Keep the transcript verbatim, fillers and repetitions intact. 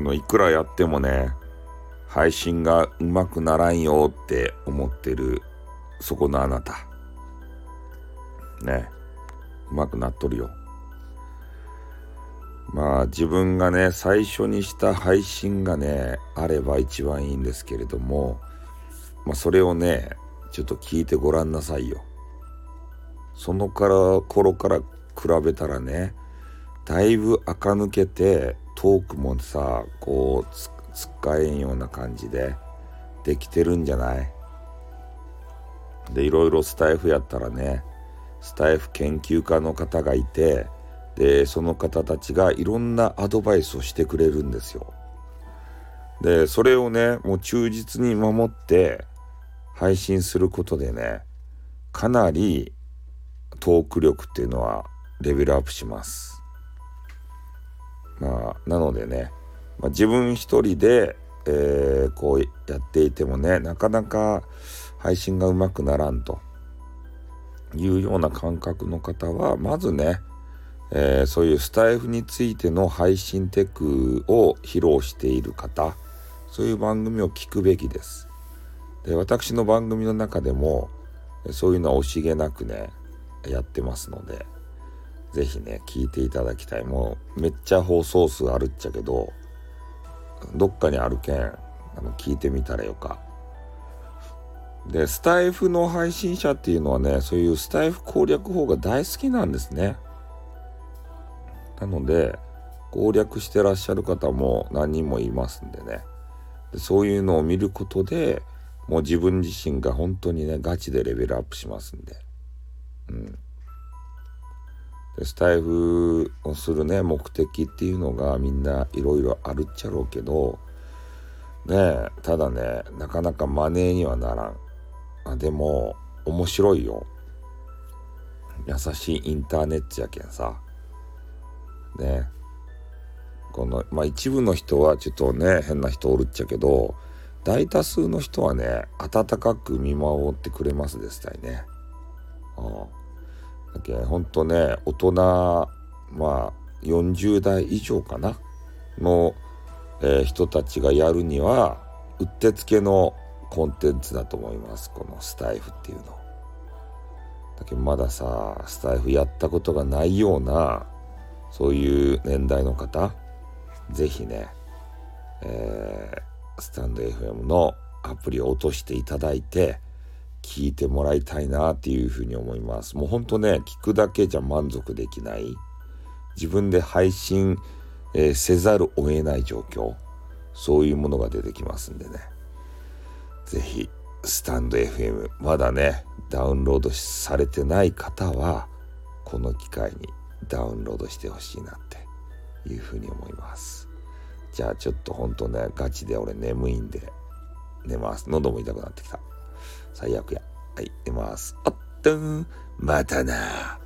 あのいくらやってもね、配信がうまくならんよって思ってるそこのあなたね、うまくなっとるよ。まあ自分がね最初にした配信がねあれば一番いいんですけれども、まあ、それをねちょっと聞いてごらんなさいよ。そのから頃から比べたらね、だいぶ垢抜けてトークもさこうつ使えんような感じでできてるんじゃない？でいろいろスタイフやったらね、スタイフ研究家の方がいて、でその方たちがいろんなアドバイスをしてくれるんですよ。でそれをねもう忠実に守って配信することでね、かなりトーク力っていうのはレベルアップします。まあなのでね、まあ、自分一人で、えー、こうやっていてもねなかなか配信がうまくならんというような感覚の方は、まずね、えー、そういうスタイフについての配信テクを披露している方、そういう番組を聞くべきです。で私の番組の中でもそういうのは惜しげなくねやってますので、ぜひね聞いていただきたい。もうめっちゃ放送数あるっちゃけど、どっかにあるけんあの聞いてみたらよか。でスタイフの配信者っていうのはね、そういうスタイフ攻略法が大好きなんですね。なので攻略してらっしゃる方も何人もいますんでね、でそういうのを見ることでもう自分自身が本当にねガチでレベルアップしますんで、うん、でスタイフをするね目的っていうのがみんないろいろあるっちゃろうけどねえ、ただねなかなかマネーにはならん。あでも面白いよ。優しいインターネットやけんさね、このまあ一部の人はちょっとね変な人おるっちゃけど、大多数の人はね温かく見守ってくれますですたいね。うん、だけほんとね大人まあよんじゅう代以上かなの、えー、人たちがやるにはうってつけのコンテンツだと思います、このスタイフっていうの。だけどまださスタイフやったことがないようなそういう年代の方、ぜひね、えー、スタンド エフエム のアプリを落としていただいて聞いてもらいたいなっていうふうに思います。もうほんとね聞くだけじゃ満足できない、自分で配信、えー、せざるを得ない状況、そういうものが出てきますんでね、ぜひスタンド エフエム まだねダウンロードされてない方はこの機会にダウンロードしてほしいなっていうふうに思います。じゃあちょっとほんとねガチで俺眠いんで寝ます。喉も痛くなってきた、最悪や。はい、寝ます。おっとん、またな。